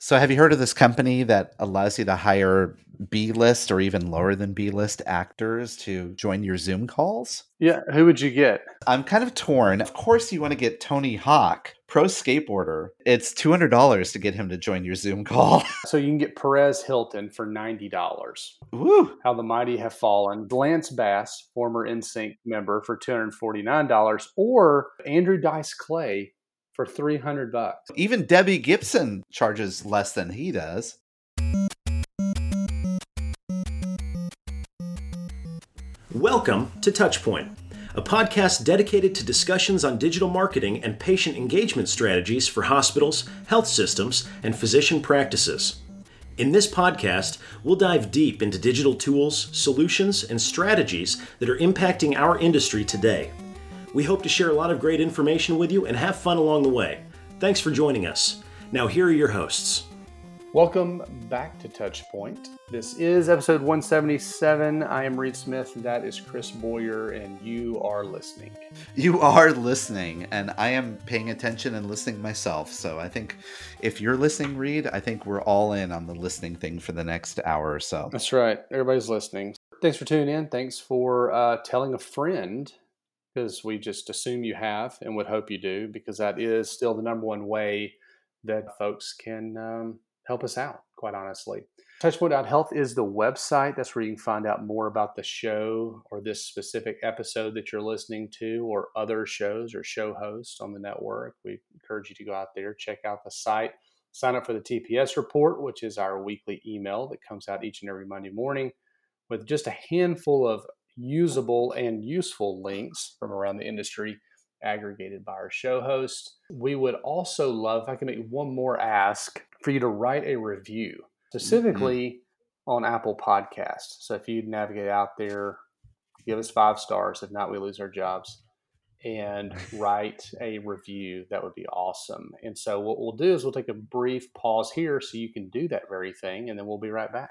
So have you heard of this company that allows you to hire B-list or even lower than B-list actors to join your Zoom calls? Yeah. Who would you get? I'm kind of torn. Of course, you want to get Tony Hawk, pro skateboarder. It's $200 to get him to join your Zoom call. So you can get Perez Hilton for $90. Ooh. How the mighty have fallen. Lance Bass, former NSYNC member, for $249, or Andrew Dice Clay for $300. Even Debbie Gibson charges less than he does. Welcome to Touchpoint, a podcast dedicated to discussions on digital marketing and patient engagement strategies for hospitals, health systems, and physician practices. In this podcast, we'll dive deep into digital tools, solutions, and strategies that are impacting our industry today. We hope to share a lot of great information with you and have fun along the way. Thanks for joining us. Now, here are your hosts. Welcome back to Touchpoint. This is episode 177. I am Reed Smith. That is Chris Boyer, and you are listening. You are listening, and I am paying attention and listening myself. So I think if you're listening, Reed, I think we're all in on the listening thing for the next hour or so. That's right. Everybody's listening. Thanks for tuning in. Thanks for telling a friend, because we just assume you have and would hope you do, because that is still the number one way that folks can help us out, quite honestly. Touchpoint.health is the website. That's where you can find out more about the show or this specific episode that you're listening to, or other shows or show hosts on the network. We encourage you to go out there, check out the site, sign up for the TPS report, which is our weekly email that comes out each and every Monday morning with just a handful of usable and useful links from around the industry aggregated by our show host. We would also love, if I can make one more ask, for you to write a review, specifically on Apple Podcasts. So if you navigate out there, give us 5 stars. If not, we lose our jobs. And write a review. That would be awesome. And so what we'll do is we'll take a brief pause here so you can do that very thing, and then we'll be right back.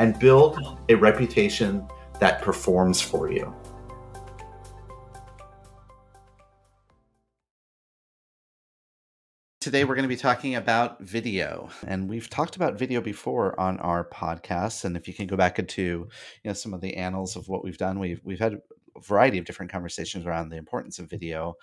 and build a reputation that performs for you. Today, we're going to be talking about video. And we've talked about video before on our podcast. And if you can go back into some of the annals of what we've done, we've had a variety of different conversations around the importance of video.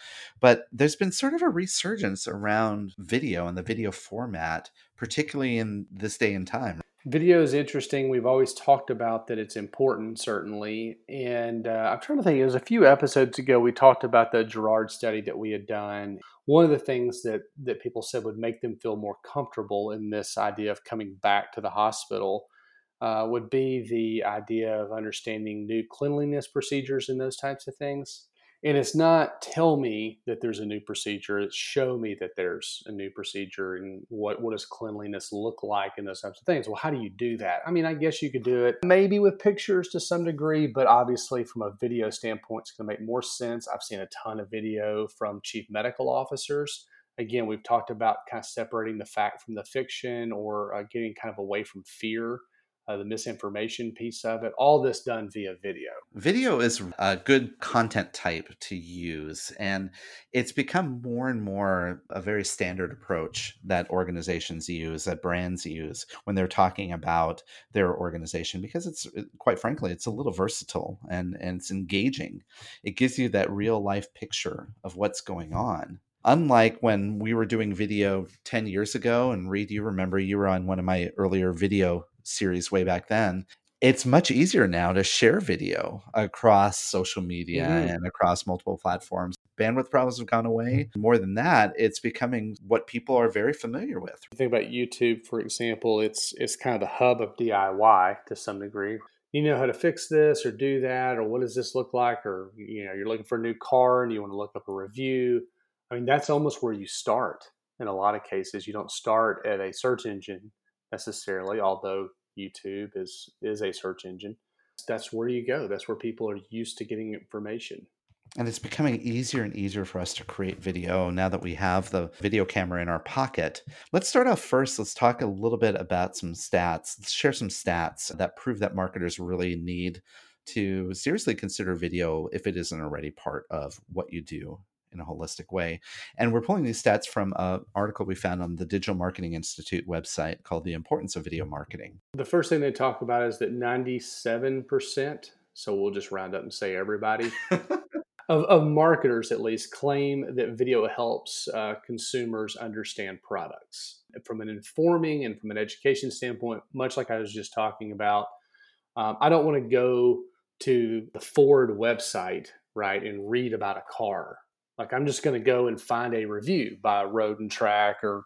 But there's been sort of a resurgence around video and the video format, particularly in this day and time. Video is interesting. We've always talked about that it's important, certainly. And I'm trying to think, it was a few episodes ago, we talked about the Girard study that we had done. One of the things that people said would make them feel more comfortable in this idea of coming back to the hospital would be the idea of understanding new cleanliness procedures and those types of things. And it's not tell me that there's a new procedure, it's show me that there's a new procedure, and what does cleanliness look like and those types of things. Well, how do you do that? I mean, I guess you could do it maybe with pictures to some degree, but obviously from a video standpoint, it's going to make more sense. I've seen a ton of video from chief medical officers. Again, we've talked about kind of separating the fact from the fiction, or getting kind of away from fear the misinformation piece of it, all this done via video. Video is a good content type to use, and it's become more and more a very standard approach that organizations use, that brands use when they're talking about their organization, because it's, quite frankly, it's a little versatile and it's engaging. It gives you that real life picture of what's going on. Unlike when we were doing video 10 years ago, and Reed, you remember you were on one of my earlier video series way back then, it's much easier now to share video across social media and across multiple platforms. Bandwidth problems have gone away. More than that, it's becoming what people are very familiar with. If you think about YouTube, for example, it's kind of the hub of DIY to some degree. You know how to fix this or do that, or what does this look like? Or, you know, you're looking for a new car and you want to look up a review. I mean, that's almost where you start. In a lot of cases, you don't start at a search engine necessarily, although YouTube is a search engine. That's where you go. That's where people are used to getting information. And it's becoming easier and easier for us to create video now that we have the video camera in our pocket. Let's start off first. Let's talk a little bit about some stats. Let's share some stats that prove that marketers really need to seriously consider video if it isn't already part of what you do in a holistic way. And we're pulling these stats from an article we found on the Digital Marketing Institute website called The Importance of Video Marketing. The first thing they talk about is that 97%, so we'll just round up and say everybody, of marketers at least claim that video helps consumers understand products. From an informing and from an education standpoint, much like I was just talking about, I don't want to go to the Ford website, right, and read about a car. Like, I'm just going to go and find a review by Road and Track or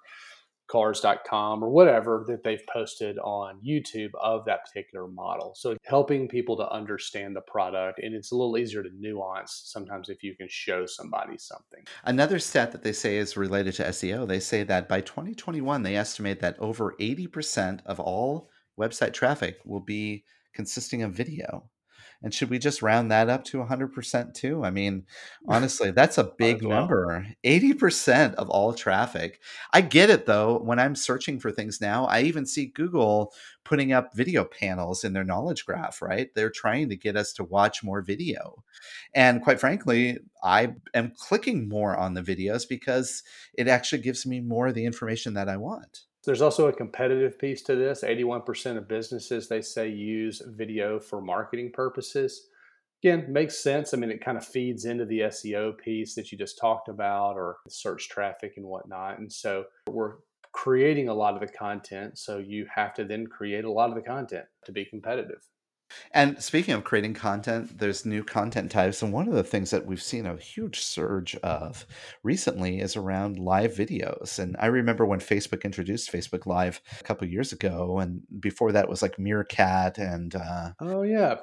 cars.com or whatever that they've posted on YouTube of that particular model. So helping people to understand the product, and it's a little easier to nuance sometimes if you can show somebody something. Another stat that they say is related to SEO. They say that by 2021, they estimate that over 80% of all website traffic will be consisting of video. And should we just round that up to 100% too? I mean, honestly, that's a big number. 80% of all traffic. I get it though. When I'm searching for things now, I even see Google putting up video panels in their knowledge graph, right? They're trying to get us to watch more video. And quite frankly, I am clicking more on the videos because it actually gives me more of the information that I want. There's also a competitive piece to this. 81% of businesses, they say, use video for marketing purposes. Again, makes sense. I mean, it kind of feeds into the SEO piece that you just talked about, or search traffic and whatnot. And so we're creating a lot of the content. So you have to then create a lot of the content to be competitive. And speaking of creating content, there's new content types. And one of the things that we've seen a huge surge of recently is around live videos. And I remember when Facebook introduced Facebook Live a couple of years ago. And before that was like Meerkat and...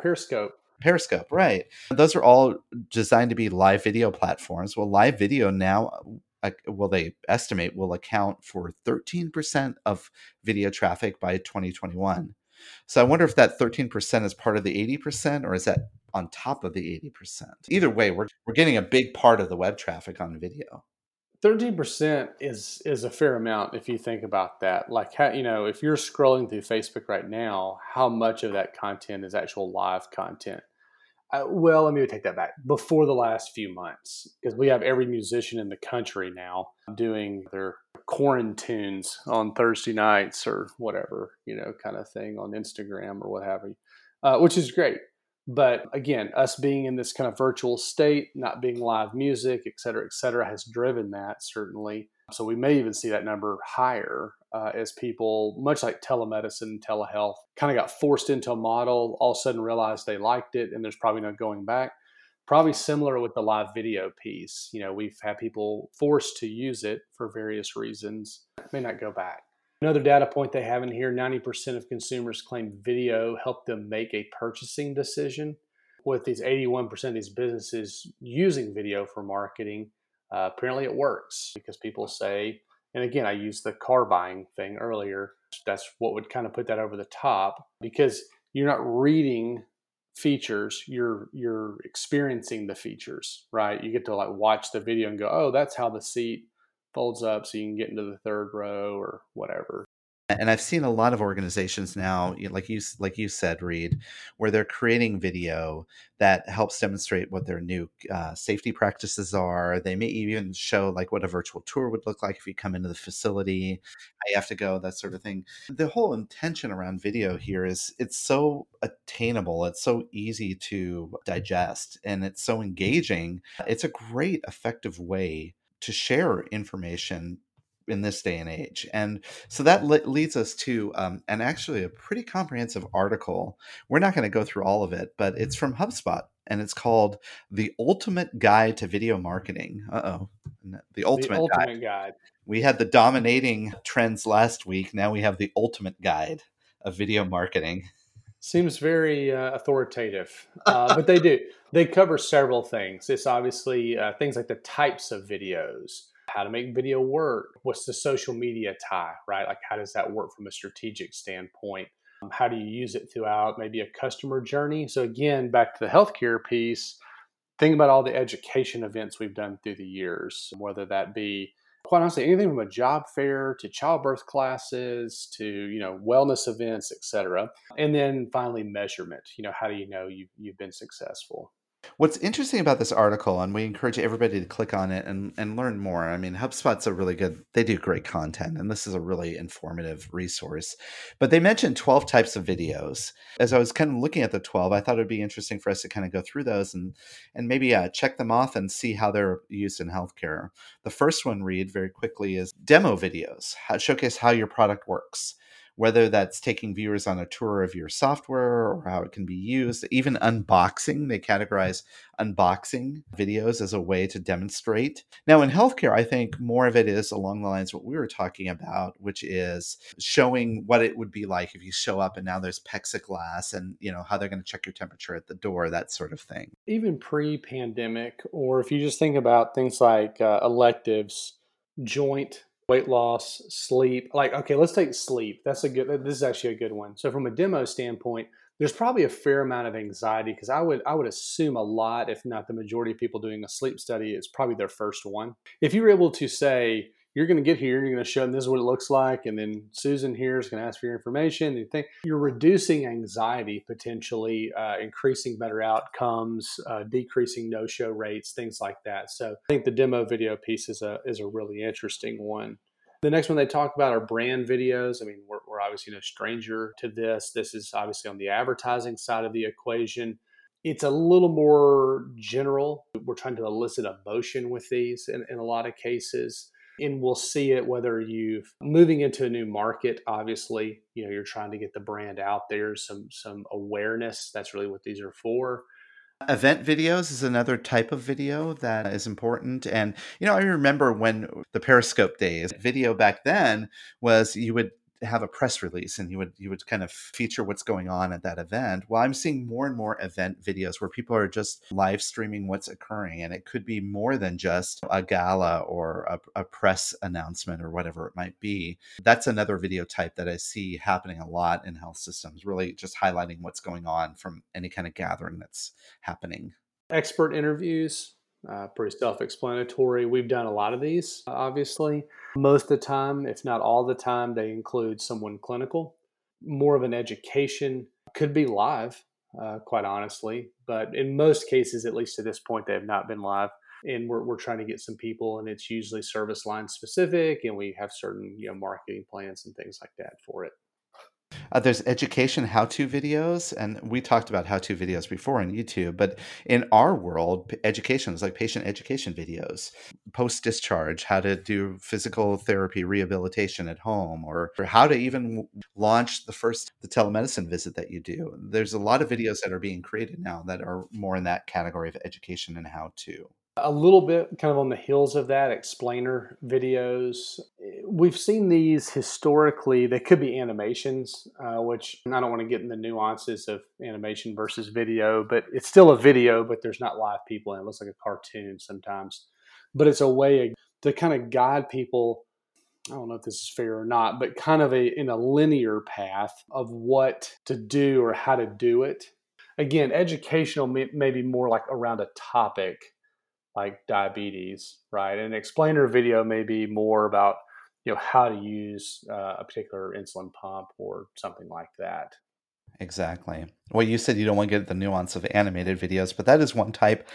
Periscope. Periscope, right. Those are all designed to be live video platforms. Well, live video now... well, they estimate will account for 13% of video traffic by 2021. So I wonder if that 13% is part of the 80% or is that on top of the 80%? Either way, we're getting a big part of the web traffic on video. 13% is a fair amount if you think about that. Like, how, you know, if you're scrolling through Facebook right now, how much of that content is actual live content? Well, let me take that back. Before the last few months, because we have every musician in the country now doing their quarantunes on Thursday nights or whatever, you know, kind of thing on Instagram or what have you, which is great. But again, us being in this kind of virtual state, not being live music, et cetera, has driven that certainly. So we may even see that number higher as people, much like telemedicine, telehealth, kind of got forced into a model, all of a sudden realized they liked it, and there's probably no going back. Probably similar with the live video piece. You know, we've had people forced to use it for various reasons. May not go back. Another data point they have in here, 90% of consumers claim video helped them make a purchasing decision. With these 81% of these businesses using video for marketing, apparently it works because people say, and again, I used the car buying thing earlier. That's what would kind of put that over the top because you're not reading features, you're experiencing the features, right? You get to like watch the video and go, oh, that's how the seat folds up so you can get into the third row or whatever. And I've seen a lot of organizations now, like you said, Reed, where they're creating video that helps demonstrate what their new safety practices are. They may even show like what a virtual tour would look like if you come into the facility, how you have to go, that sort of thing. The whole intention around video here is it's so attainable, it's so easy to digest, and it's so engaging. It's a great, effective way to share information in this day and age. And so that leads us to and actually a pretty comprehensive article. We're not going to go through all of it, but it's from HubSpot, and it's called The Ultimate Guide to Video Marketing. The ultimate guide. We had the dominating trends last week. Now we have the ultimate guide of video marketing. Seems very authoritative, but they do. They cover several things. It's obviously things like the types of videos, how to make video work, what's the social media tie, right? Like how does that work from a strategic standpoint? How do you use it throughout maybe a customer journey? So again, back to the healthcare piece, think about all the education events we've done through the years, whether that be, quite honestly, anything from a job fair to childbirth classes to, wellness events, et cetera. And then finally measurement, how do you know you've been successful? What's interesting about this article, and we encourage everybody to click on it and learn more. I mean, HubSpot's they do great content, and this is a really informative resource. But they mentioned 12 types of videos. As I was kind of looking at the 12, I thought it would be interesting for us to kind of go through those and maybe check them off and see how they're used in healthcare. The first one, Reed, very quickly, is demo videos, showcase how your product works. Whether that's taking viewers on a tour of your software or how it can be used, even unboxing. They categorize unboxing videos as a way to demonstrate. Now in healthcare, I think more of it is along the lines of what we were talking about, which is showing what it would be like if you show up and now there's plexiglass and how they're going to check your temperature at the door, that sort of thing. Even pre-pandemic, or if you just think about things like electives, joint, weight loss, sleep. Like, okay, let's take sleep. This is actually a good one. So from a demo standpoint, there's probably a fair amount of anxiety because I would assume a lot, if not the majority of people doing a sleep study, it's probably their first one. If you were able to say, you're going to get here, you're going to show them this is what it looks like, and then Susan here is going to ask for your information, and you're reducing anxiety potentially, increasing better outcomes, decreasing no-show rates, things like that. So I think the demo video piece is a really interesting one. The next one they talk about are brand videos. I mean, we're obviously no stranger to this. This is obviously on the advertising side of the equation. It's a little more general. We're trying to elicit emotion with these in a lot of cases. And we'll see it whether you're moving into a new market, obviously, you're trying to get the brand out there, some awareness. That's really what these are for. Event videos is another type of video that is important. And, I remember when the Periscope days, video back then was you would have a press release and you would kind of feature what's going on at that event. Well, I'm seeing more and more event videos where people are just live streaming what's occurring. And it could be more than just a gala or a press announcement or whatever it might be. That's another video type that I see happening a lot in health systems, really just highlighting what's going on from any kind of gathering that's happening. Expert interviews. Pretty self-explanatory. We've done a lot of these, obviously. Most of the time, if not all the time, they include someone clinical. More of an education, could be live, quite honestly. But in most cases, at least to this point, they have not been live. And we're trying to get some people, and it's usually service line specific, and we have certain marketing plans and things like that for it. There's education how-to videos, and we talked about how-to videos before on YouTube, but in our world, education is like patient education videos, post-discharge, how to do physical therapy rehabilitation at home, or how to even launch the telemedicine visit that you do. There's a lot of videos that are being created now that are more in that category of education and how-to. A little bit kind of on the heels of that, explainer videos. We've seen these historically. They could be animations, which I don't want to get in the nuances of animation versus video, but it's still a video, but there's not live people in it. It looks like a cartoon sometimes. But it's a way to kind of guide people. I don't know if this is fair or not, but kind of in a linear path of what to do or how to do it. Again, educational maybe more like around a topic, like diabetes, right? An explainer video may be more about you know, how to use a particular insulin pump or something like that. Exactly. Well, you said you don't want to get the nuance of animated videos, but that is one type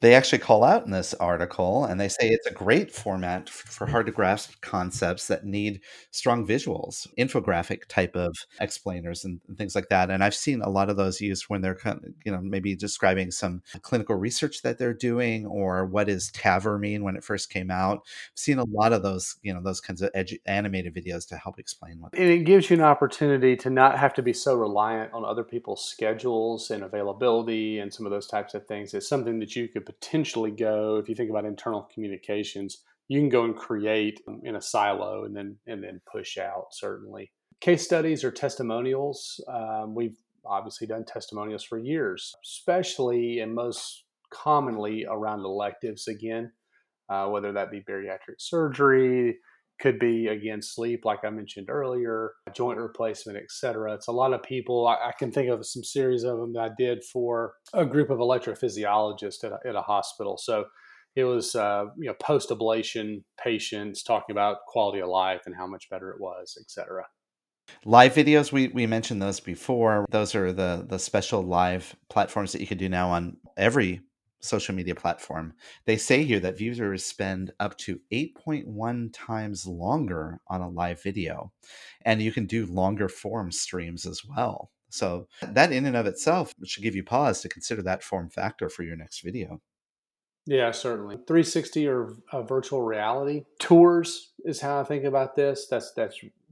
they actually call out in this article, and they say it's a great format for hard to grasp concepts that need strong visuals, infographic type of explainers and things like that. And I've seen a lot of those used when they're, you know, maybe describing some clinical research that they're doing, or what does TAVR mean when it first came out. I've seen a lot of those, you know, those kinds of animated videos to help explain what. And it gives you an opportunity to not have to be so reliant on other people's schedules and availability and some of those types of things. It's something that you could potentially go, if you think about internal communications, you can go and create in a silo and then push out, certainly. Case studies or testimonials. We've obviously done testimonials for years, especially and most commonly around electives again, whether that be bariatric surgery, could be, again, sleep, like I mentioned earlier, joint replacement, et cetera. It's a lot of people. I can think of some series of them that I did for a group of electrophysiologists at a hospital. So it was post-ablation patients talking about quality of life and how much better it was, et cetera. Live videos, we mentioned those before. Those are the special live platforms that you can do now on every social media platform. They say here that viewers spend up to 8.1 times longer on a live video, and you can do longer form streams as well. So that in and of itself should give you pause to consider that form factor for your next video. Yeah, certainly. 360 or virtual reality tours is how I think about this. That's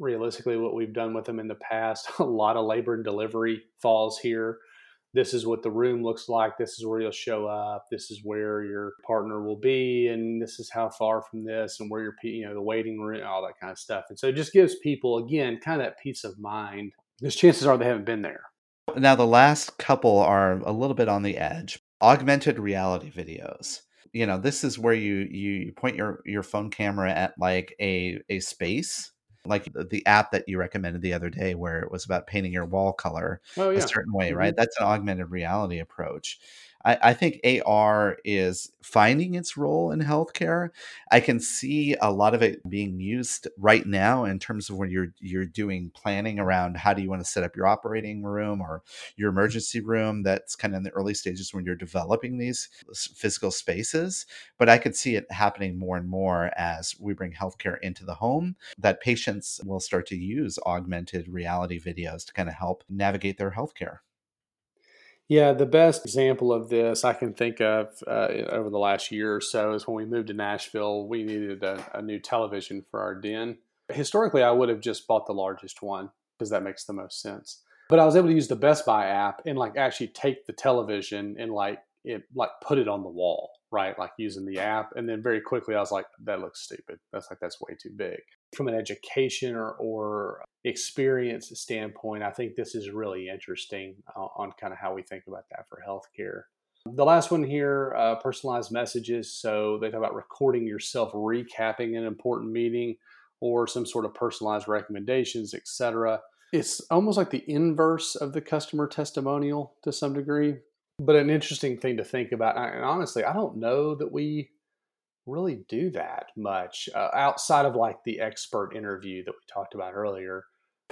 realistically what we've done with them in the past. A lot of labor and delivery falls here. This is what the room looks like. This is where you'll show up. This is where your partner will be. And this is how far from this and where your, the waiting room, all that kind of stuff. And so it just gives people, again, kind of that peace of mind, because chances are they haven't been there. Now, the last couple are a little bit on the edge. Augmented reality videos. You know, this is where you point your phone camera at like a space. Like the app that you recommended the other day where it was about painting your wall color a certain way, right? Mm-hmm. That's an augmented reality approach. I think AR is finding its role in healthcare. I can see a lot of it being used right now in terms of when you're doing planning around how do you want to set up your operating room or your emergency room. That's kind of in the early stages when you're developing these physical spaces. But I could see it happening more and more as we bring healthcare into the home, that patients will start to use augmented reality videos to kind of help navigate their healthcare. Yeah, the best example of this I can think of over the last year or so is when we moved to Nashville, we needed a new television for our den. Historically, I would have just bought the largest one because that makes the most sense. But I was able to use the Best Buy app and like actually take the television and like put it on the wall, right? Like using the app. And then very quickly, I was like, that looks stupid. That's way too big. From an education or experience standpoint, I think this is really interesting on kind of how we think about that for healthcare. The last one here, personalized messages. So they talk about recording yourself recapping an important meeting or some sort of personalized recommendations, et cetera. It's almost like the inverse of the customer testimonial to some degree. But an interesting thing to think about, and honestly, I don't know that we really do that much outside of like the expert interview that we talked about earlier.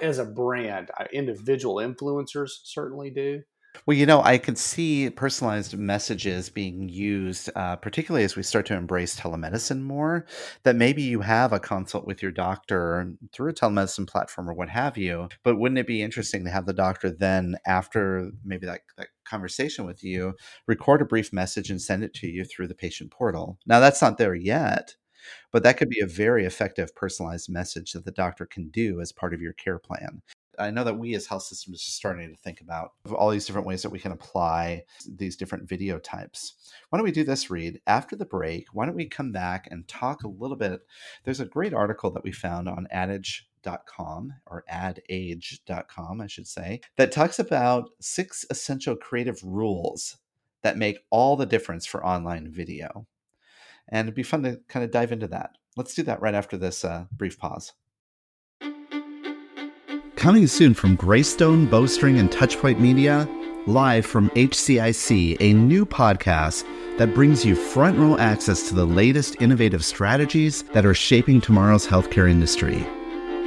As a brand, individual influencers certainly do. Well, you know, I can see personalized messages being used, particularly as we start to embrace telemedicine more, that maybe you have a consult with your doctor through a telemedicine platform or what have you, but wouldn't it be interesting to have the doctor then, after maybe that conversation with you, record a brief message and send it to you through the patient portal? Now, that's not there yet, but that could be a very effective personalized message that the doctor can do as part of your care plan. I know that we as health systems are starting to think about all these different ways that we can apply these different video types. Why don't we do this, Reed? After the break, why don't we come back and talk a little bit? There's a great article that we found on adage.com, that talks about 6 essential creative rules that make all the difference for online video. And it'd be fun to kind of dive into that. Let's do that right after this brief pause. Coming soon from Greystone, Bowstring, and Touchpoint Media, live from HCIC, a new podcast that brings you front row access to the latest innovative strategies that are shaping tomorrow's healthcare industry.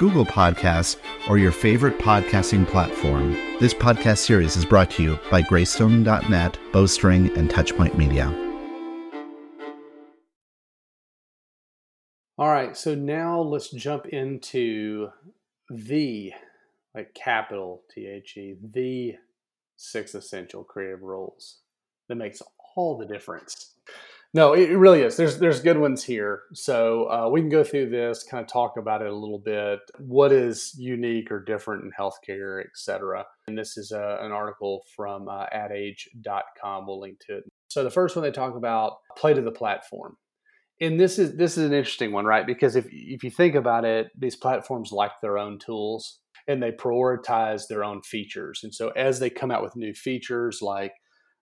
Google Podcasts, or your favorite podcasting platform. This podcast series is brought to you by Greystone.net, Bowstring, and Touchpoint Media. All right, so now let's jump into the, like capital T-H-E, the 6 essential creative roles that makes all the difference. No, it really is. There's good ones here. So we can go through this, kind of talk about it a little bit. What is unique or different in healthcare, et cetera? And this is an article from adage.com. We'll link to it. So the first one they talk about, play to the platform. And this is an interesting one, right? Because if you think about it, these platforms like their own tools and they prioritize their own features. And so as they come out with new features, like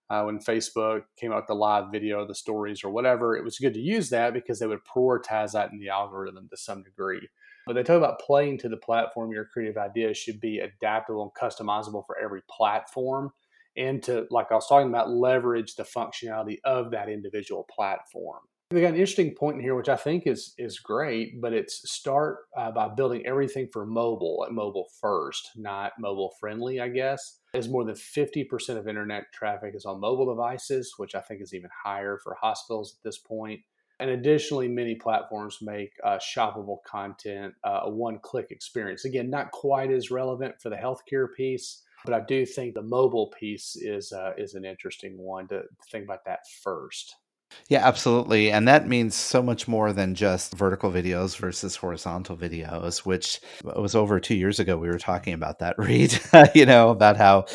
when Facebook came out with the live video, the stories or whatever, it was good to use that because they would prioritize that in the algorithm to some degree. But they talk about playing to the platform. Your creative ideas should be adaptable and customizable for every platform and to, like I was talking about, leverage the functionality of that individual platform. They got an interesting point in here, which I think is great, but it's start by building everything for mobile, at mobile first, not mobile friendly, I guess. As more than 50% of internet traffic is on mobile devices, which I think is even higher for hospitals at this point. And additionally, many platforms make shoppable content a one-click experience. Again, not quite as relevant for the healthcare piece, but I do think the mobile piece is an interesting one to think about that first. Yeah, absolutely. And that means so much more than just vertical videos versus horizontal videos, which was over 2 years ago. We were talking about that, Reed, about how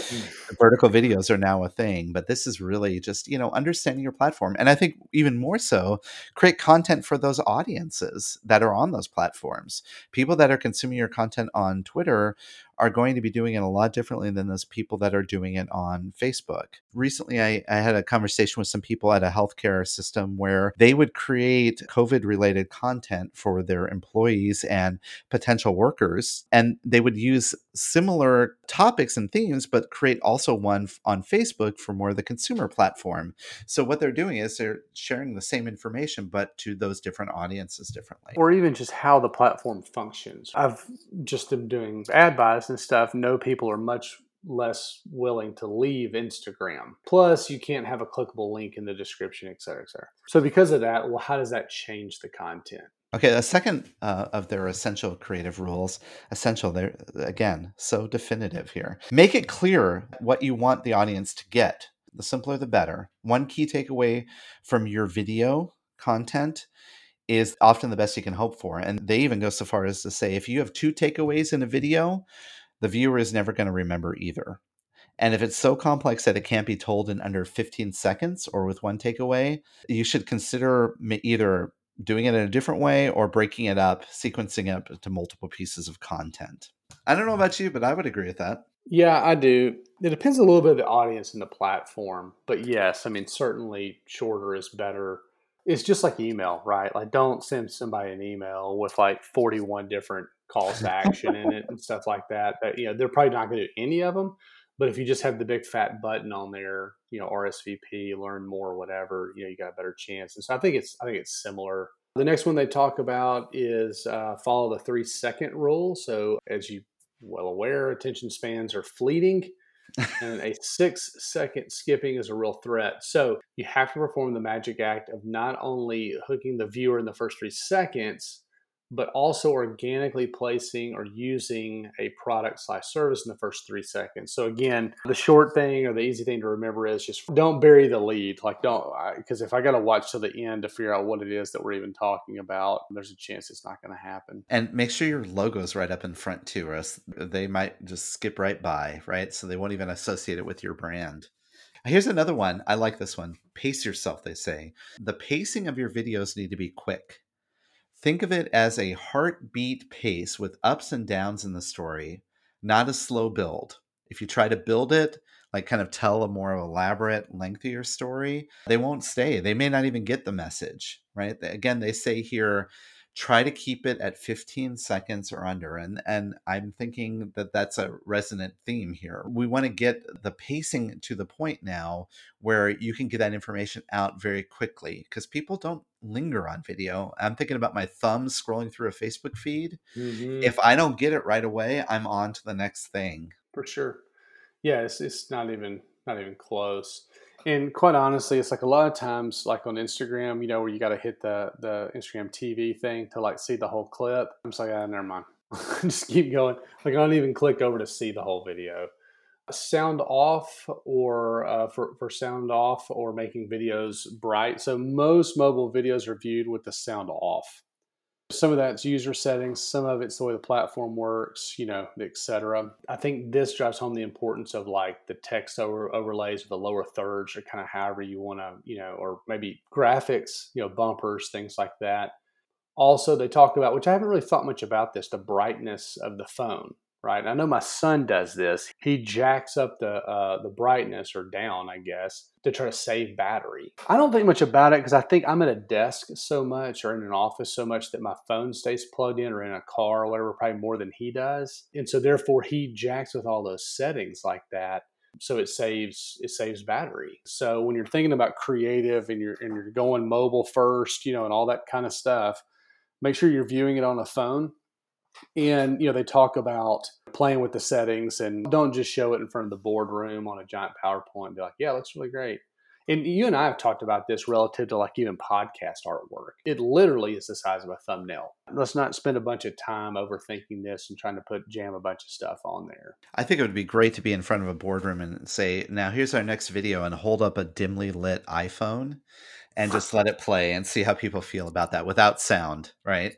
vertical videos are now a thing. But this is really just, understanding your platform. And I think even more so, create content for those audiences that are on those platforms. People that are consuming your content on Twitter are going to be doing it a lot differently than those people that are doing it on Facebook. Recently, I had a conversation with some people at a healthcare system where they would create COVID-related content for their employees and potential workers, and they would use similar topics and themes, but create also one on Facebook for more of the consumer platform. So what they're doing is they're sharing the same information, but to those different audiences differently. Or even just how the platform functions. I've just been doing ad buys and stuff. No, people are much less willing to leave Instagram. Plus, you can't have a clickable link in the description, et cetera, et cetera. So because of that, well, how does that change the content? Okay, the second of their essential creative rules, essential, they're, again, so definitive here. Make it clear what you want the audience to get. The simpler, the better. One key takeaway from your video content is often the best you can hope for. And they even go so far as to say, if you have 2 takeaways in a video, the viewer is never going to remember either. And if it's so complex that it can't be told in under 15 seconds or with one takeaway, you should consider either doing it in a different way or breaking it up, sequencing up to multiple pieces of content. I don't know about you, but I would agree with that. Yeah, I do. It depends a little bit on the audience and the platform. But yes, I mean, certainly shorter is better. It's just like email, right? Like, don't send somebody an email with like 41 different calls to action in it and stuff like that. But, they're probably not going to do any of them. But if you just have the big fat button on there, RSVP, learn more, whatever, you got a better chance. And so I think it's similar. The next one they talk about is follow the 3-second rule. So as you well aware, attention spans are fleeting. And a 6-second skipping is a real threat. So you have to perform the magic act of not only hooking the viewer in the first 3 seconds, but also organically placing or using a product/service in the first 3 seconds. So again, the short thing or the easy thing to remember is just don't bury the lead. Like because if I got to watch till the end to figure out what it is that we're even talking about, there's a chance it's not going to happen. And make sure your logo's right up in front too, or else they might just skip right by, right? So they won't even associate it with your brand. Here's another one. I like this one. Pace yourself, they say. The pacing of your videos need to be quick. Think of it as a heartbeat pace with ups and downs in the story, not a slow build. If you try to build it, like kind of tell a more elaborate, lengthier story, they won't stay. They may not even get the message, right? Again, they say here, try to keep it at 15 seconds or under. And I'm thinking that that's a resonant theme here. We want to get the pacing to the point now where you can get that information out very quickly because people don't linger on video. I'm thinking about my thumbs scrolling through a Facebook feed. Mm-hmm. If I don't get it right away, I'm on to the next thing. For sure. Yeah, it's not even close. And quite honestly, it's like a lot of times, like on Instagram, you know, where you got to hit the Instagram TV thing to like see the whole clip. I'm just like, never mind. Just keep going. Like I don't even click over to see the whole video. Sound off or for sound off or making videos bright. So most mobile videos are viewed with the sound off. Some of that's user settings. Some of it's the way the platform works, you know, et cetera. I think this drives home the importance of like the text overlays with the lower thirds or kind of however you want to, you know, or maybe graphics, you know, bumpers, things like that. Also, they talk about, which I haven't really thought much about this, the brightness of the phone, right? And I know my son does this. He jacks up the brightness or down, I guess, to try to save battery. I don't think much about it because I think I'm at a desk so much or in an office so much that my phone stays plugged in or in a car or whatever, probably more than he does. And so therefore he jacks with all those settings like that. So it saves battery. So when you're thinking about creative and you're going mobile first, you know, and all that kind of stuff, make sure you're viewing it on a phone. And, you know, they talk about playing with the settings and don't just show it in front of the boardroom on a giant PowerPoint and be like, yeah, it looks really great. And you and I have talked about this relative to like even podcast artwork. It literally is the size of a thumbnail. Let's not spend a bunch of time overthinking this and trying to jam a bunch of stuff on there. I think it would be great to be in front of a boardroom and say, now here's our next video and hold up a dimly lit iPhone. And just let it play and see how people feel about that without sound, right?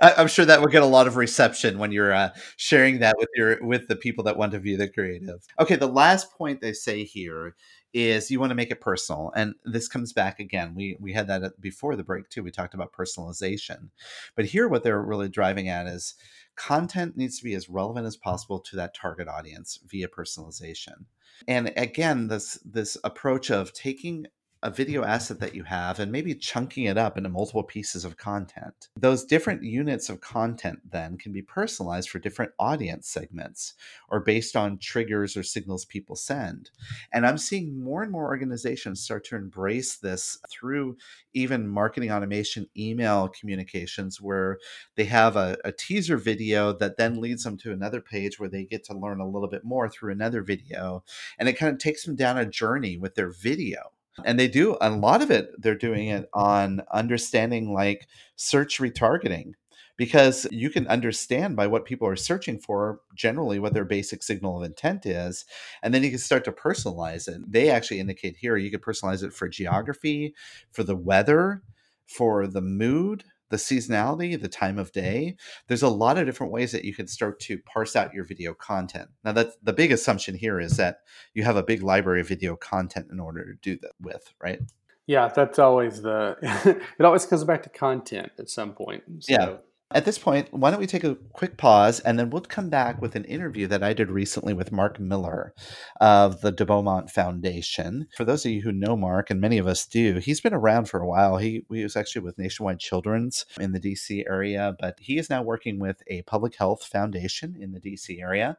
I'm sure that will get a lot of reception when you're sharing that with the people that want to view the creative. Okay, the last point they say here is you want to make it personal. And this comes back again. We had that before the break too. We talked about personalization. But here what they're really driving at is content needs to be as relevant as possible to that target audience via personalization. And again, this approach of taking a video asset that you have and maybe chunking it up into multiple pieces of content. Those different units of content then can be personalized for different audience segments or based on triggers or signals people send. And I'm seeing more and more organizations start to embrace this through even marketing automation, email communications, where they have a teaser video that then leads them to another page where they get to learn a little bit more through another video. And it kind of takes them down a journey with their video. And they do a lot of it. They're doing it on understanding like search retargeting, because you can understand by what people are searching for, generally what their basic signal of intent is. And then you can start to personalize it. They actually indicate here, you could personalize it for geography, for the weather, for the mood, the seasonality, the time of day. There's a lot of different ways that you can start to parse out your video content. Now, that's the big assumption here is that you have a big library of video content in order to do that with, right? Yeah, that's always it always comes back to content at some point. So. Yeah. At this point, why don't we take a quick pause and then we'll come back with an interview that I did recently with Mark Miller of the De Beaumont Foundation. For those of you who know Mark, and many of us do, he's been around for a while. He was actually with Nationwide Children's in the DC area, but he is now working with a public health foundation in the DC area.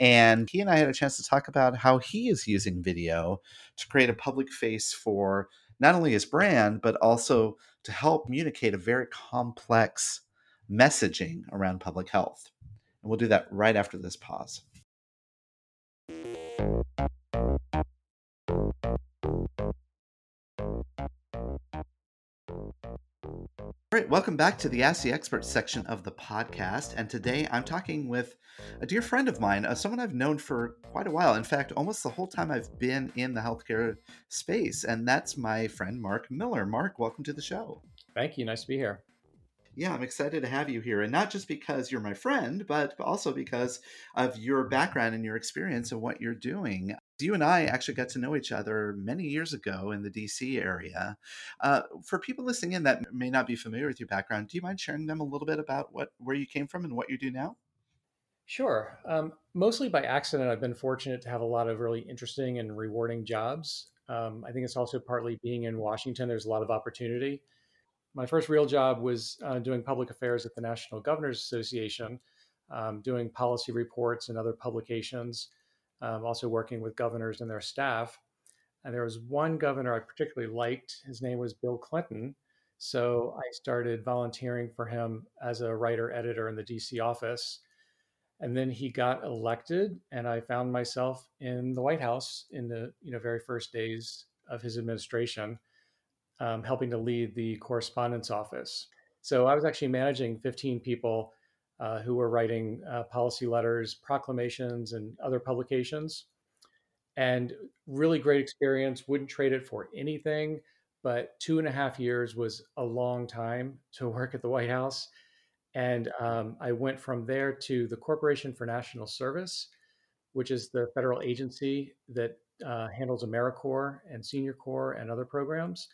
And he and I had a chance to talk about how he is using video to create a public face for not only his brand, but also to help communicate a very complex messaging around public health. And we'll do that right after this pause. All right, welcome back to the Ask the Expert section of the podcast. And today I'm talking with a dear friend of mine, someone I've known for quite a while. In fact, almost the whole time I've been in the healthcare space. And that's my friend, Mark Miller. Mark, welcome to the show. Thank you. Nice to be here. Yeah, I'm excited to have you here. And not just because you're my friend, but also because of your background and your experience and what you're doing. You and I actually got to know each other many years ago in the DC area. For people listening in that may not be familiar with your background, do you mind sharing them a little bit about where you came from and what you do now? Sure. Mostly by accident, I've been fortunate to have a lot of really interesting and rewarding jobs. I think it's also partly being in Washington. There's a lot of opportunity. My first real job was doing public affairs at the National Governors Association, doing policy reports and other publications, also working with governors and their staff. And there was one governor I particularly liked. His name was Bill Clinton. So I started volunteering for him as a writer-editor in the DC office. And then he got elected, and I found myself in the White House in the very first days of his administration, helping to lead the correspondence office. So I was actually managing 15 people who were writing policy letters, proclamations, and other publications. And really great experience, wouldn't trade it for anything, but 2.5 years was a long time to work at the White House. And I went from there to the Corporation for National Service, which is the federal agency that handles AmeriCorps and Senior Corps and other programs.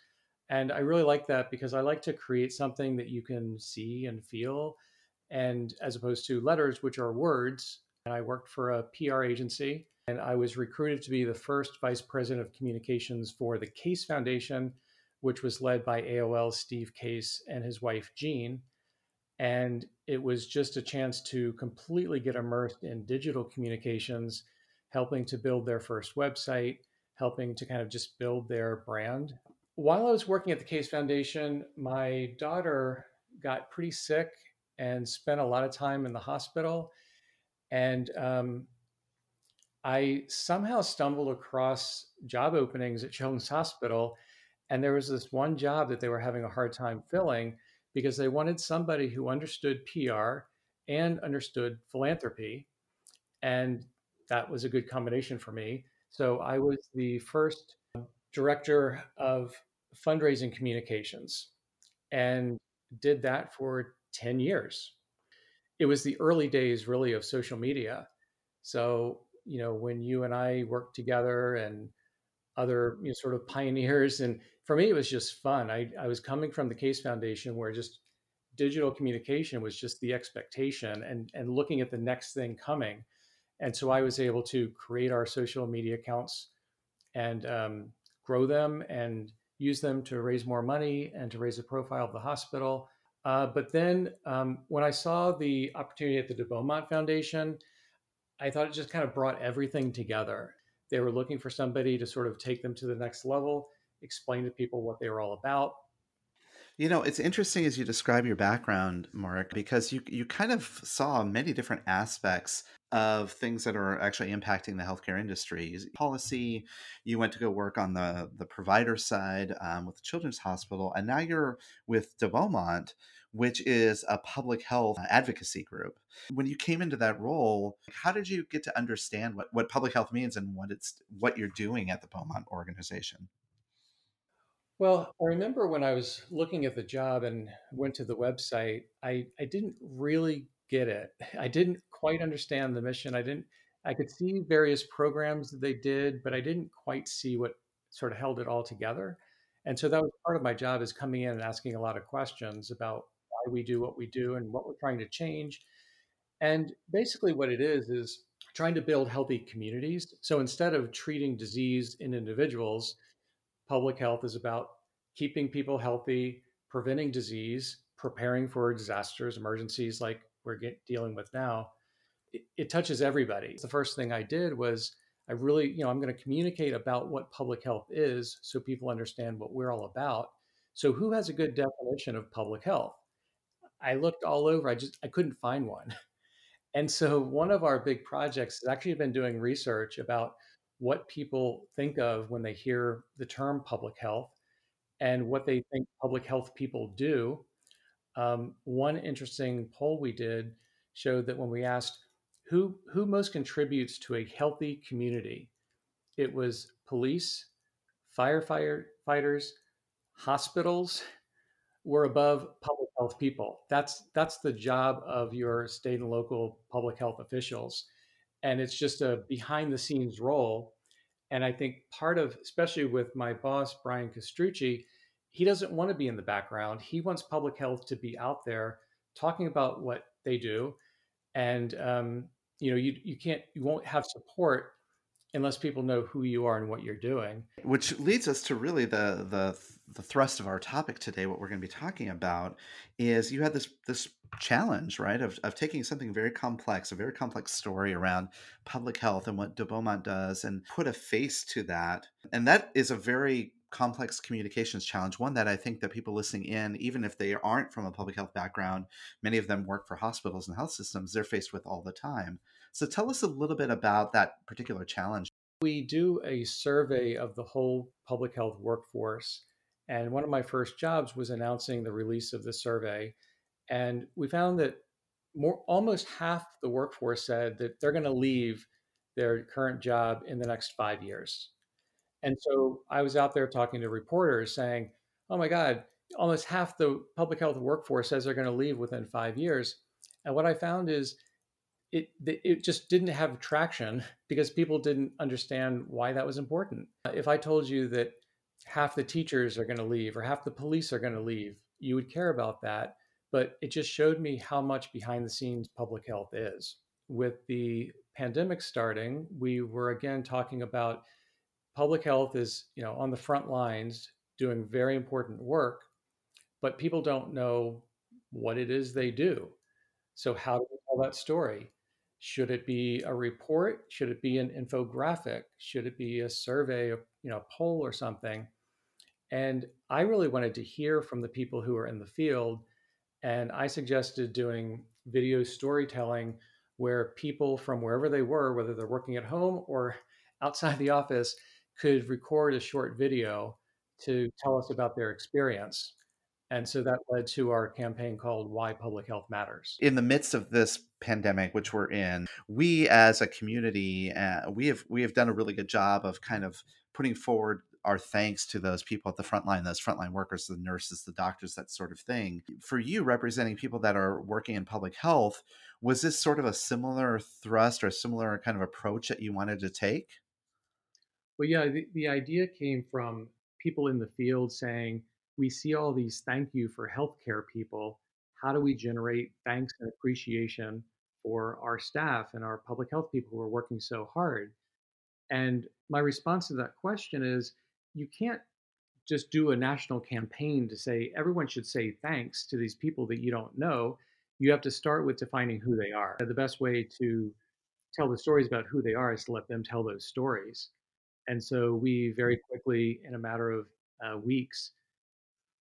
And I really like that because I like to create something that you can see and feel, and as opposed to letters, which are words. And I worked for a PR agency, and I was recruited to be the first vice president of communications for the Case Foundation, which was led by AOL's Steve Case and his wife, Jean. And it was just a chance to completely get immersed in digital communications, helping to build their first website, helping to kind of just build their brand. While I was working at the Case Foundation, my daughter got pretty sick and spent a lot of time in the hospital. And I somehow stumbled across job openings at Children's Hospital. And there was this one job that they were having a hard time filling, because they wanted somebody who understood PR and understood philanthropy. And that was a good combination for me. So I was the first director of fundraising communications and did that for 10 years. It was the early days really of social media. So, when you and I worked together and other sort of pioneers. And for me, it was just fun. I was coming from the Case Foundation, where just digital communication was just the expectation and looking at the next thing coming. And so I was able to create our social media accounts and grow them and use them to raise more money and to raise the profile of the hospital. But then when I saw the opportunity at the De Beaumont Foundation, I thought it just kind of brought everything together. They were looking for somebody to sort of take them to the next level, explain to people what they were all about. It's interesting as you describe your background, Mark, because you kind of saw many different aspects of things that are actually impacting the healthcare industry. Policy, you went to go work on the provider side with the Children's Hospital, and now you're with De Beaumont, which is a public health advocacy group. When you came into that role, how did you get to understand what public health means and what you're doing at the Beaumont organization? Well, I remember when I was looking at the job and went to the website, I didn't really get it. I didn't quite understand the mission. I could see various programs that they did, but I didn't quite see what sort of held it all together. And so that was part of my job, is coming in and asking a lot of questions about why we do what we do and what we're trying to change. And basically what it is trying to build healthy communities. So instead of treating disease in individuals, public health is about keeping people healthy, preventing disease, preparing for disasters, emergencies like we're dealing with now. It touches everybody. The first thing I did was I really, I'm going to communicate about what public health is so people understand what we're all about. So who has a good definition of public health? I looked all over. I couldn't find one. And so one of our big projects has actually been doing research about what people think of when they hear the term public health and what they think public health people do. One interesting poll we did showed that when we asked who most contributes to a healthy community, it was police, firefighters, hospitals, we're above public health people. That's the job of your state and local public health officials. And it's just a behind the scenes role. And I think part of, especially with my boss, Brian Castrucci, he doesn't want to be in the background. He wants public health to be out there talking about what they do. And, you won't have support unless people know who you are and what you're doing. Which leads us to really the thrust of our topic today. What we're going to be talking about is you had this challenge, right, of taking something very complex, a very complex story around public health and what De Beaumont does, and put a face to that. And that is a very complex communications challenge, one that I think that people listening in, even if they aren't from a public health background, many of them work for hospitals and health systems, they're faced with all the time. So tell us a little bit about that particular challenge. We do a survey of the whole public health workforce. And one of my first jobs was announcing the release of the survey. And we found that almost half the workforce said that they're going to leave their current job in the next 5 years. And so I was out there talking to reporters saying, oh my God, almost half the public health workforce says they're going to leave within 5 years. And what I found is it just didn't have traction because people didn't understand why that was important. If I told you that half the teachers are going to leave or half the police are going to leave, you would care about that. But it just showed me how much behind the scenes public health is. With the pandemic starting, we were again talking about public health is, on the front lines doing very important work, but people don't know what it is they do. So how do we tell that story? Should it be a report? Should it be an infographic? Should it be a survey, a poll or something? And I really wanted to hear from the people who are in the field. And I suggested doing video storytelling where people from wherever they were, whether they're working at home or outside the office, could record a short video to tell us about their experience. And so that led to our campaign called Why Public Health Matters. In the midst of this pandemic, which we're in, we as a community, we have done a really good job of kind of putting forward our thanks to those people at the front line, those frontline workers, the nurses, the doctors, that sort of thing. For you representing people that are working in public health, was this sort of a similar thrust or a similar kind of approach that you wanted to take? Well, yeah, the idea came from people in the field saying, we see all these thank you for healthcare people. How do we generate thanks and appreciation for our staff and our public health people who are working so hard? And my response to that question is, you can't just do a national campaign to say everyone should say thanks to these people that you don't know. You have to start with defining who they are. The best way to tell the stories about who they are is to let them tell those stories. And so we very quickly, in a matter of weeks,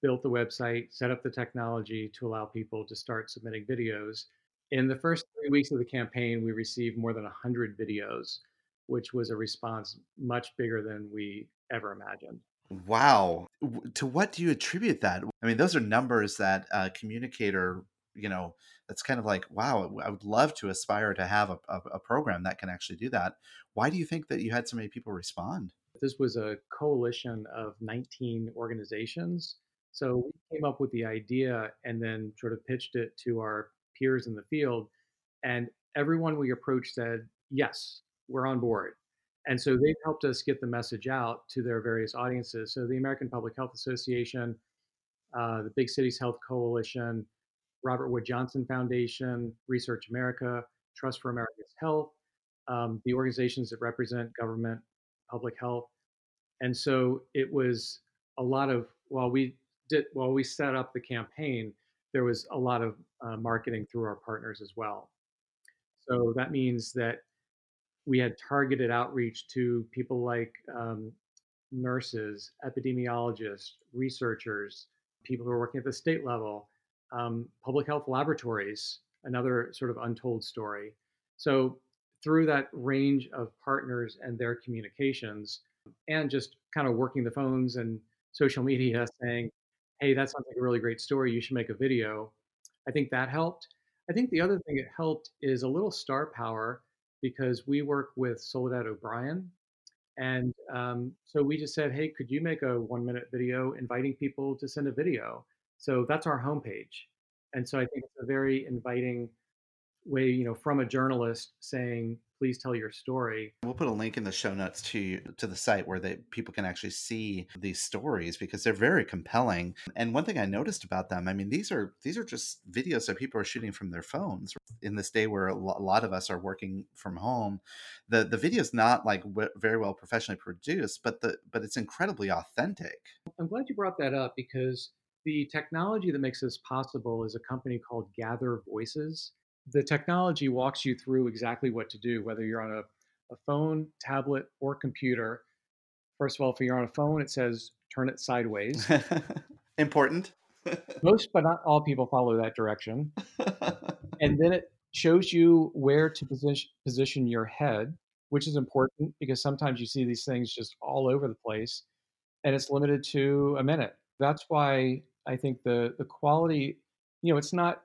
built the website, set up the technology to allow people to start submitting videos. In the first 3 weeks of the campaign, we received more than 100 videos, which was a response much bigger than we ever imagined. Wow. To what do you attribute that? I mean, those are numbers that a communicator, it's kind of like, wow, I would love to aspire to have a program that can actually do that. Why do you think that you had so many people respond? This was a coalition of 19 organizations. So we came up with the idea and then sort of pitched it to our peers in the field. And everyone we approached said, yes, we're on board. And so they've helped us get the message out to their various audiences. So the American Public Health Association, the Big Cities Health Coalition, Robert Wood Johnson Foundation, Research America, Trust for America's Health, the organizations that represent government, public health. And so it was a lot of, while we set up the campaign, there was a lot of marketing through our partners as well. So that means that we had targeted outreach to people like nurses, epidemiologists, researchers, people who are working at the state level, public health laboratories, another sort of untold story. So through that range of partners and their communications, and just kind of working the phones and social media saying, hey, that sounds like a really great story, you should make a video. I think that helped. I think the other thing that helped is a little star power, because we work with Soledad O'Brien. And so we just said, hey, could you make a 1-minute video inviting people to send a video? So that's our homepage. And so I think it's a very inviting way, you know, from a journalist saying, please tell your story. We'll put a link in the show notes to the site where people can actually see these stories, because they're very compelling. And one thing I noticed about them, I mean, these are just videos that people are shooting from their phones. In this day where a lot of us are working from home, the video is not like very well professionally produced, but it's incredibly authentic. I'm glad you brought that up, because the technology that makes this possible is a company called Gather Voices. The technology walks you through exactly what to do, whether you're on a phone, tablet, or computer. First of all, if you're on a phone, it says, turn it sideways. Important. Most, but not all people follow that direction. And then it shows you where to position your head, which is important because sometimes you see these things just all over the place, and it's limited to a minute. That's why I think the quality, you know, it's not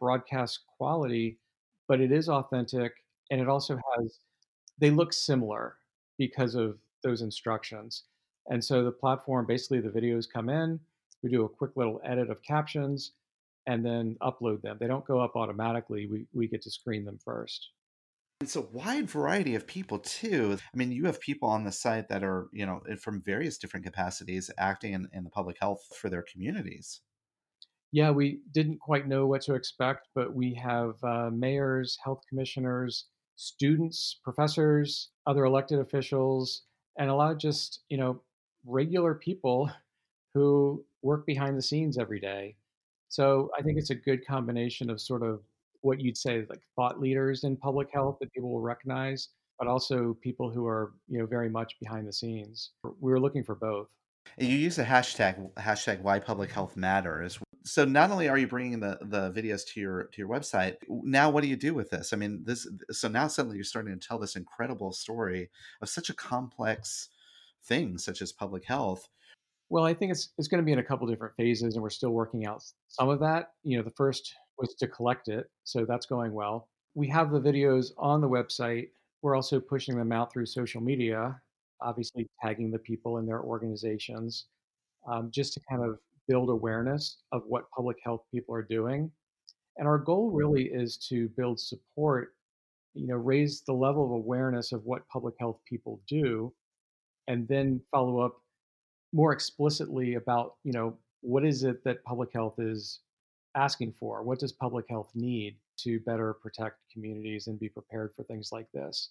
broadcast quality, but it is authentic. And it also they look similar because of those instructions. And so the platform, basically the videos come in, we do a quick little edit of captions and then upload them. They don't go up automatically. We get to screen them first. It's a wide variety of people too. I mean, you have people on the site that are, you know, from various different capacities acting in the public health for their communities. Yeah, we didn't quite know what to expect, but we have mayors, health commissioners, students, professors, other elected officials, and a lot of just, you know, regular people who work behind the scenes every day. So I think it's a good combination of sort of what you'd say, like thought leaders in public health that people will recognize, but also people who are, you know, very much behind the scenes. We were looking for both. You use the hashtag Why Public Health Matters. So not only are you bringing the videos to your website, now what do you do with this? I mean, so now suddenly you're starting to tell this incredible story of such a complex thing, such as public health. Well, I think it's going to be in a couple different phases, and we're still working out some of that. You know, the first was to collect it, so that's going well. We have the videos on the website. We're also pushing them out through social media, obviously tagging the people in their organizations, just to kind of build awareness of what public health people are doing. And our goal really is to build support, you know, raise the level of awareness of what public health people do, and then follow up more explicitly about, you know, what is it that public health is asking for? What does public health need to better protect communities and be prepared for things like this?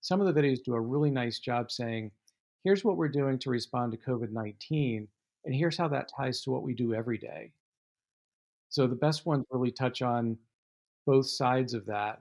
Some of the videos do a really nice job saying, here's what we're doing to respond to COVID-19, and here's how that ties to what we do every day. So the best ones really touch on both sides of that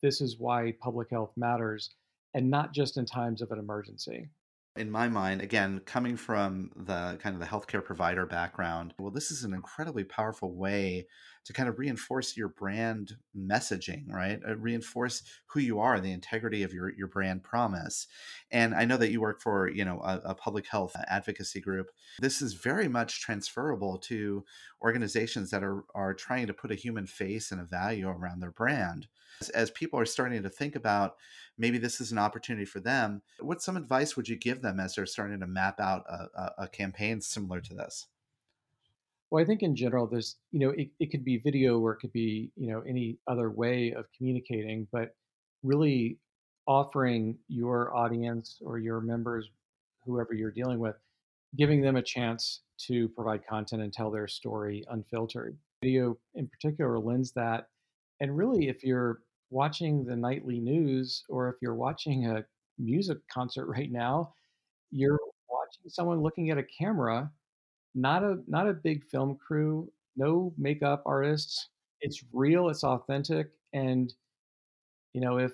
this is why public health matters, and not just in times of an emergency. In my mind, again, coming from the kind of the healthcare provider background, well, this is an incredibly powerful way to kind of reinforce your brand messaging, right? Reinforce who you are, the integrity of your brand promise. And I know that you work for, you know, a public health advocacy group. This is very much transferable to organizations that are trying to put a human face and a value around their brand. As people are starting to think about maybe this is an opportunity for them, what some advice would you give them as they're starting to map out a campaign similar to this? Well, I think in general, there's, you know, it could be video or it could be, you know, any other way of communicating, but really offering your audience or your members, whoever you're dealing with, giving them a chance to provide content and tell their story unfiltered. Video in particular lends that. And really, if you're watching the nightly news or if you're watching a music concert right now, you're watching someone looking at a camera, not a big film crew, no makeup artists. It's real, it's authentic, and you know, if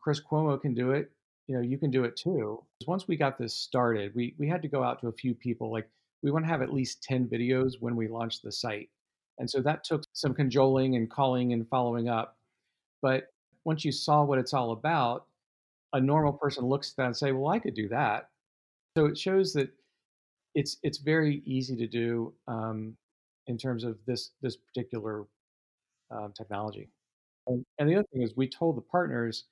Chris Cuomo can do it, you know, you can do it too. Once we got this started, we had to go out to a few people. Like, we want to have at least 10 videos when we launch the site, and so that took some cajoling and calling and following up. But once you saw what it's all about, a normal person looks at that and say, well, I could do that. So it shows that it's very easy to do in terms of this particular technology. And the other thing is, we told the partners,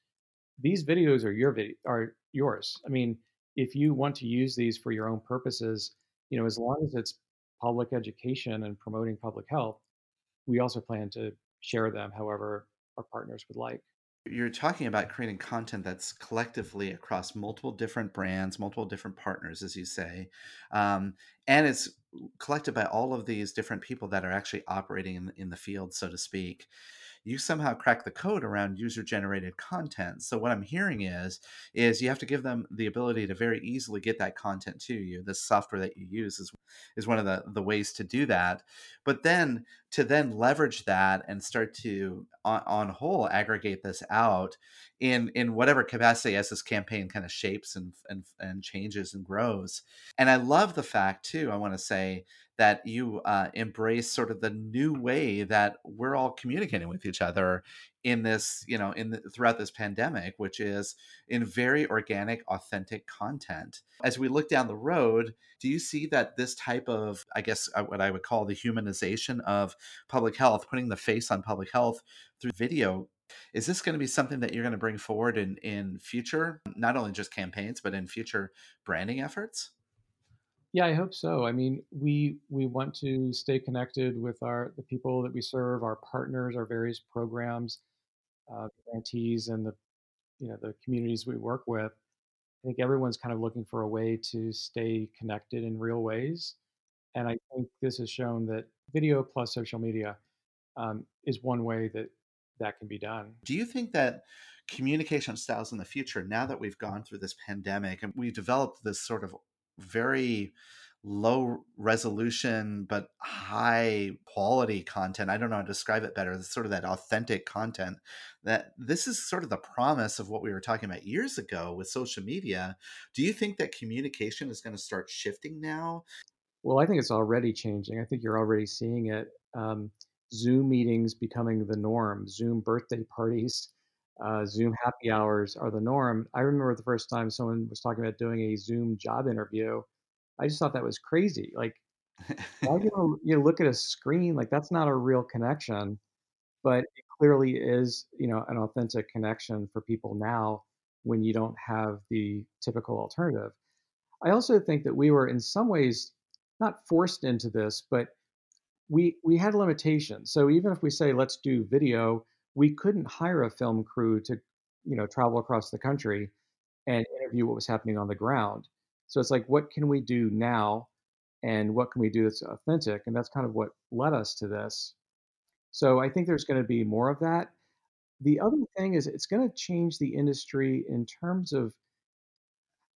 these videos are yours. I mean, if you want to use these for your own purposes, you know, as long as it's public education and promoting public health, we also plan to share them however our partners would like. You're talking about creating content that's collectively across multiple different brands, multiple different partners, as you say, and it's collected by all of these different people that are actually operating in the field, so to speak. You somehow crack the code around user-generated content. So what I'm hearing is you have to give them the ability to very easily get that content to you. The software that you use is one of the ways to do that. But then to then leverage that and start to, on whole, aggregate this out in whatever capacity as this campaign kind of shapes and changes and grows. And I love the fact, too, I want to say, that you embrace sort of the new way that we're all communicating with each other in this, you know, throughout this pandemic, which is in very organic, authentic content. As we look down the road, do you see that this type of, I guess, what I would call the humanization of public health, putting the face on public health through video, is this going to be something that you're going to bring forward in future, not only just campaigns, but in future branding efforts? Yeah, I hope so. I mean, we want to stay connected with the people that we serve, our partners, our various programs, grantees, and the communities we work with. I think everyone's kind of looking for a way to stay connected in real ways, and I think this has shown that video plus social media is one way that can be done. Do you think that communication styles in the future, now that we've gone through this pandemic and we've developed this sort of very low resolution, but high quality content. I don't know how to describe it better. It's sort of that authentic content that this is sort of the promise of what we were talking about years ago with social media. Do you think that communication is going to start shifting now? Well, I think it's already changing. I think you're already seeing it. Zoom meetings becoming the norm, Zoom birthday parties, Zoom happy hours are the norm. I remember the first time someone was talking about doing a Zoom job interview. I just thought that was crazy. Like, why do you look at a screen? Like, that's not a real connection, but it clearly is, an authentic connection for people now when you don't have the typical alternative. I also think that we were in some ways not forced into this, but we had limitations. So even if we say, let's do video, we couldn't hire a film crew to, travel across the country and interview what was happening on the ground. So it's like, what can we do now? And what can we do that's authentic? And that's kind of what led us to this. So I think there's going to be more of that. The other thing is it's going to change the industry in terms of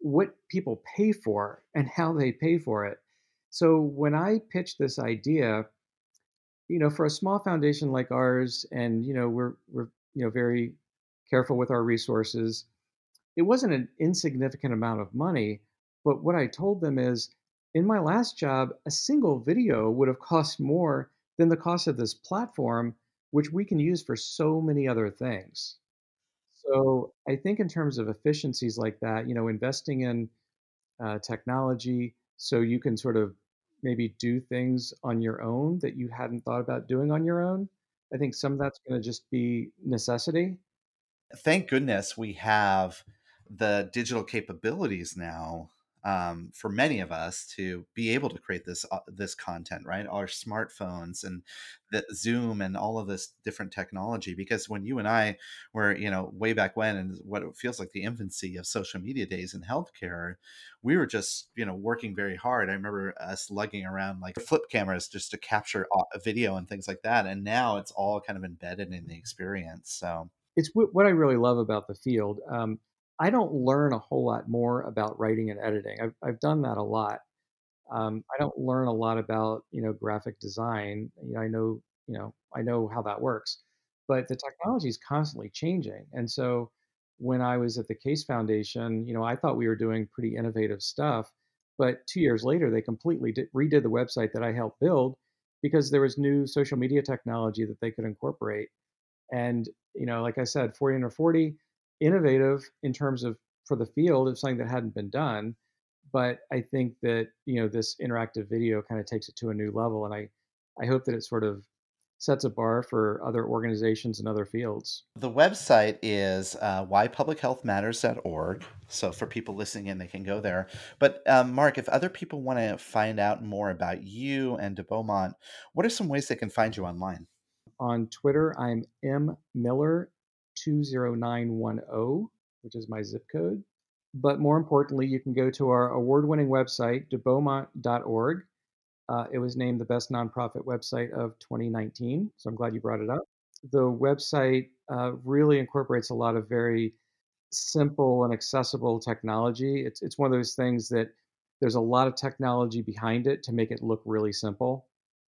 what people pay for and how they pay for it. So when I pitched this idea, for a small foundation like ours, and we're very careful with our resources, it wasn't an insignificant amount of money. But what I told them is, in my last job, a single video would have cost more than the cost of this platform, which we can use for so many other things. So I think in terms of efficiencies like that, investing in technology so you can sort of maybe do things on your own that you hadn't thought about doing on your own. I think some of that's going to just be necessity. Thank goodness we have the digital capabilities now for many of us to be able to create this content, right? Our smartphones and the Zoom and all of this different technology, because when you and I were, way back when, and what it feels like the infancy of social media days in healthcare, we were just, working very hard. I remember us lugging around like flip cameras just to capture a video and things like that. And now it's all kind of embedded in the experience. So it's what I really love about the field. I don't learn a whole lot more about writing and editing. I've done that a lot. I don't learn a lot about, graphic design. I know how that works, but the technology is constantly changing. And so when I was at the Case Foundation, I thought we were doing pretty innovative stuff, but 2 years later, they completely redid the website that I helped build because there was new social media technology that they could incorporate. And, like I said, 40 under 40, innovative in terms of for the field of something that hadn't been done. But I think that, this interactive video kind of takes it to a new level. And I hope that it sort of sets a bar for other organizations and other fields. The website is whypublichealthmatters.org. So for people listening in, they can go there. But Mark, if other people want to find out more about you and De Beaumont, what are some ways they can find you online? On Twitter, I'm mmiller20910, which is my zip code. But more importantly, you can go to our award-winning website, debeaumont.org. It was named the best nonprofit website of 2019, so I'm glad you brought it up. The website really incorporates a lot of very simple and accessible technology. It's one of those things that there's a lot of technology behind it to make it look really simple.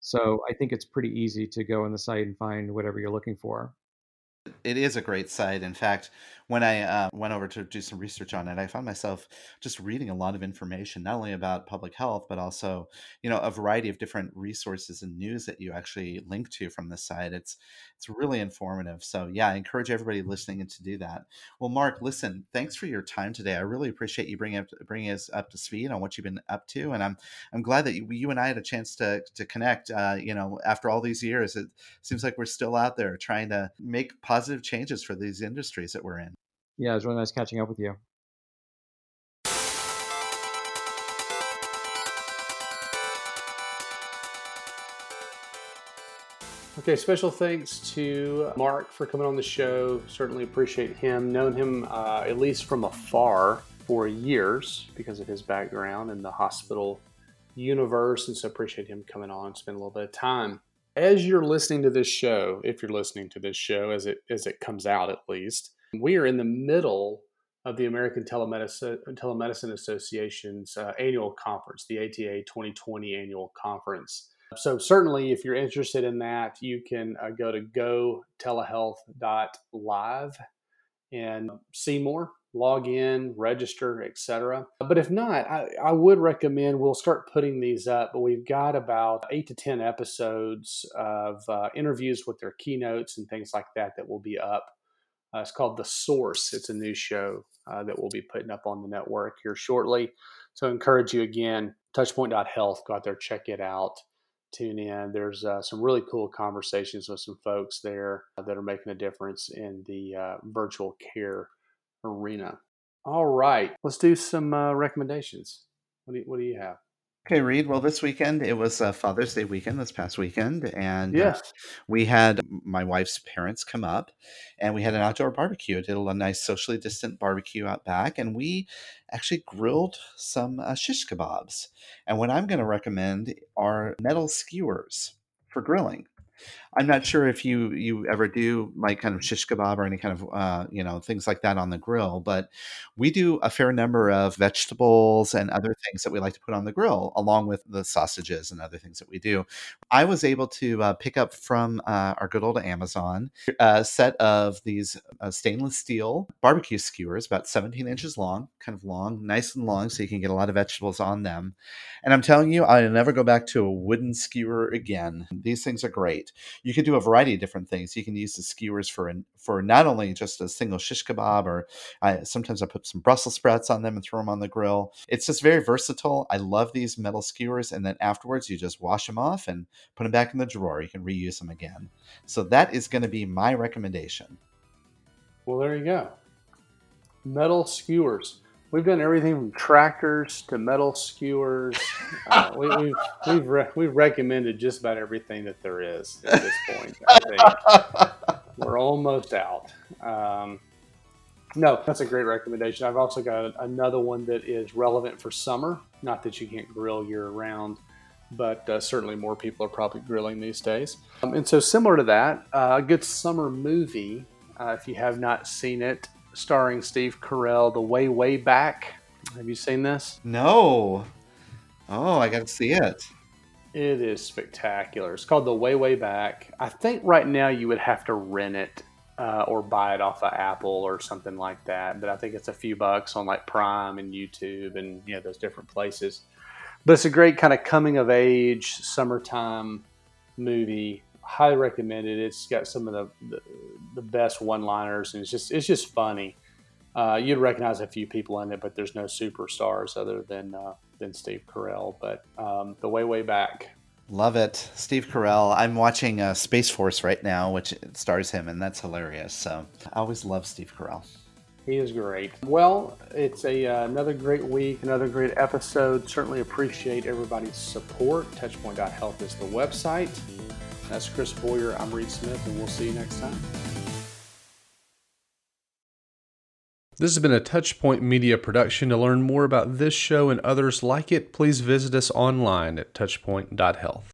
So I think it's pretty easy to go on the site and find whatever you're looking for. It is a great site. In fact, when I went over to do some research on it, I found myself just reading a lot of information, not only about public health, but also, you know, a variety of different resources and news that you actually link to from the site. It's really informative. So yeah, I encourage everybody listening to do that. Well, Mark, listen, thanks for your time today. I really appreciate you bringing us up to speed on what you've been up to, and I'm glad that you and I had a chance to connect. You know, after all these years, it seems like we're still out there trying to make positive changes for these industries that we're in. Yeah, it was really nice catching up with you. Okay, special thanks to Mark for coming on the show. Certainly appreciate him. Known him at least from afar for years because of his background in the hospital universe, and so appreciate him coming on and spend a little bit of time. As you're listening to this show, if you're listening to this show, as it comes out at least, we are in the middle of the American Telemedicine Association's annual conference, the ATA 2020 annual conference. So certainly, if you're interested in that, you can go to gotelehealth.live and see more, log in, register, etc. But if not, I would recommend we'll start putting these up. But we've got about 8 to 10 episodes of interviews with their keynotes and things like that will be up. It's called The Source. It's a new show that we'll be putting up on the network here shortly. So I encourage you again, touchpoint.health, go out there, check it out, tune in. There's some really cool conversations with some folks there that are making a difference in the virtual care arena. All right, let's do some recommendations. What do you have? Okay, Reed. Well, this weekend, it was Father's Day weekend, this past weekend. And we had my wife's parents come up and we had an outdoor barbecue. I did a nice socially distant barbecue out back. And we actually grilled some shish kebabs. And what I'm going to recommend are metal skewers for grilling. I'm not sure if you ever do like kind of shish kebab or any kind of, things like that on the grill, but we do a fair number of vegetables and other things that we like to put on the grill along with the sausages and other things that we do. I was able to pick up from our good old Amazon a set of these stainless steel barbecue skewers, about 17 inches long, kind of long, nice and long, so you can get a lot of vegetables on them. And I'm telling you, I'll never go back to a wooden skewer again. These things are great. You can do a variety of different things. You can use the skewers for not only just a single shish kebab, or sometimes I put some Brussels sprouts on them and throw them on the grill. It's just very versatile. I love these metal skewers. And then afterwards, you just wash them off and put them back in the drawer. You can reuse them again. So that is going to be my recommendation. Well, there you go. Metal skewers. We've done everything from tractors to metal skewers. We've recommended just about everything that there is at this point. I think we're almost out. No, that's a great recommendation. I've also got another one that is relevant for summer. Not that you can't grill year-round, but certainly more people are probably grilling these days. And so similar to that, a good summer movie, if you have not seen it, starring Steve Carell, The Way, Way Back. Have you seen this? No. Oh, I got to see it. It is spectacular. It's called The Way, Way Back. I think right now you would have to rent it or buy it off of Apple or something like that. But I think it's a few bucks on like Prime and YouTube and those different places. But it's a great kind of coming of age summertime movie. Highly recommended. It's got some of the best one-liners, and it's just funny. You'd recognize a few people in it, but there's no superstars other than Steve Carell. But The Way, Way Back. Love it. Steve Carell. I'm watching Space Force right now, which stars him, and that's hilarious. So I always love Steve Carell. He is great. Well, it's another great week, another great episode. Certainly appreciate everybody's support. Touchpoint.health is the website. That's Chris Boyer. I'm Reed Smith, and we'll see you next time. This has been a Touchpoint Media production. To learn more about this show and others like it, please visit us online at touchpoint.health.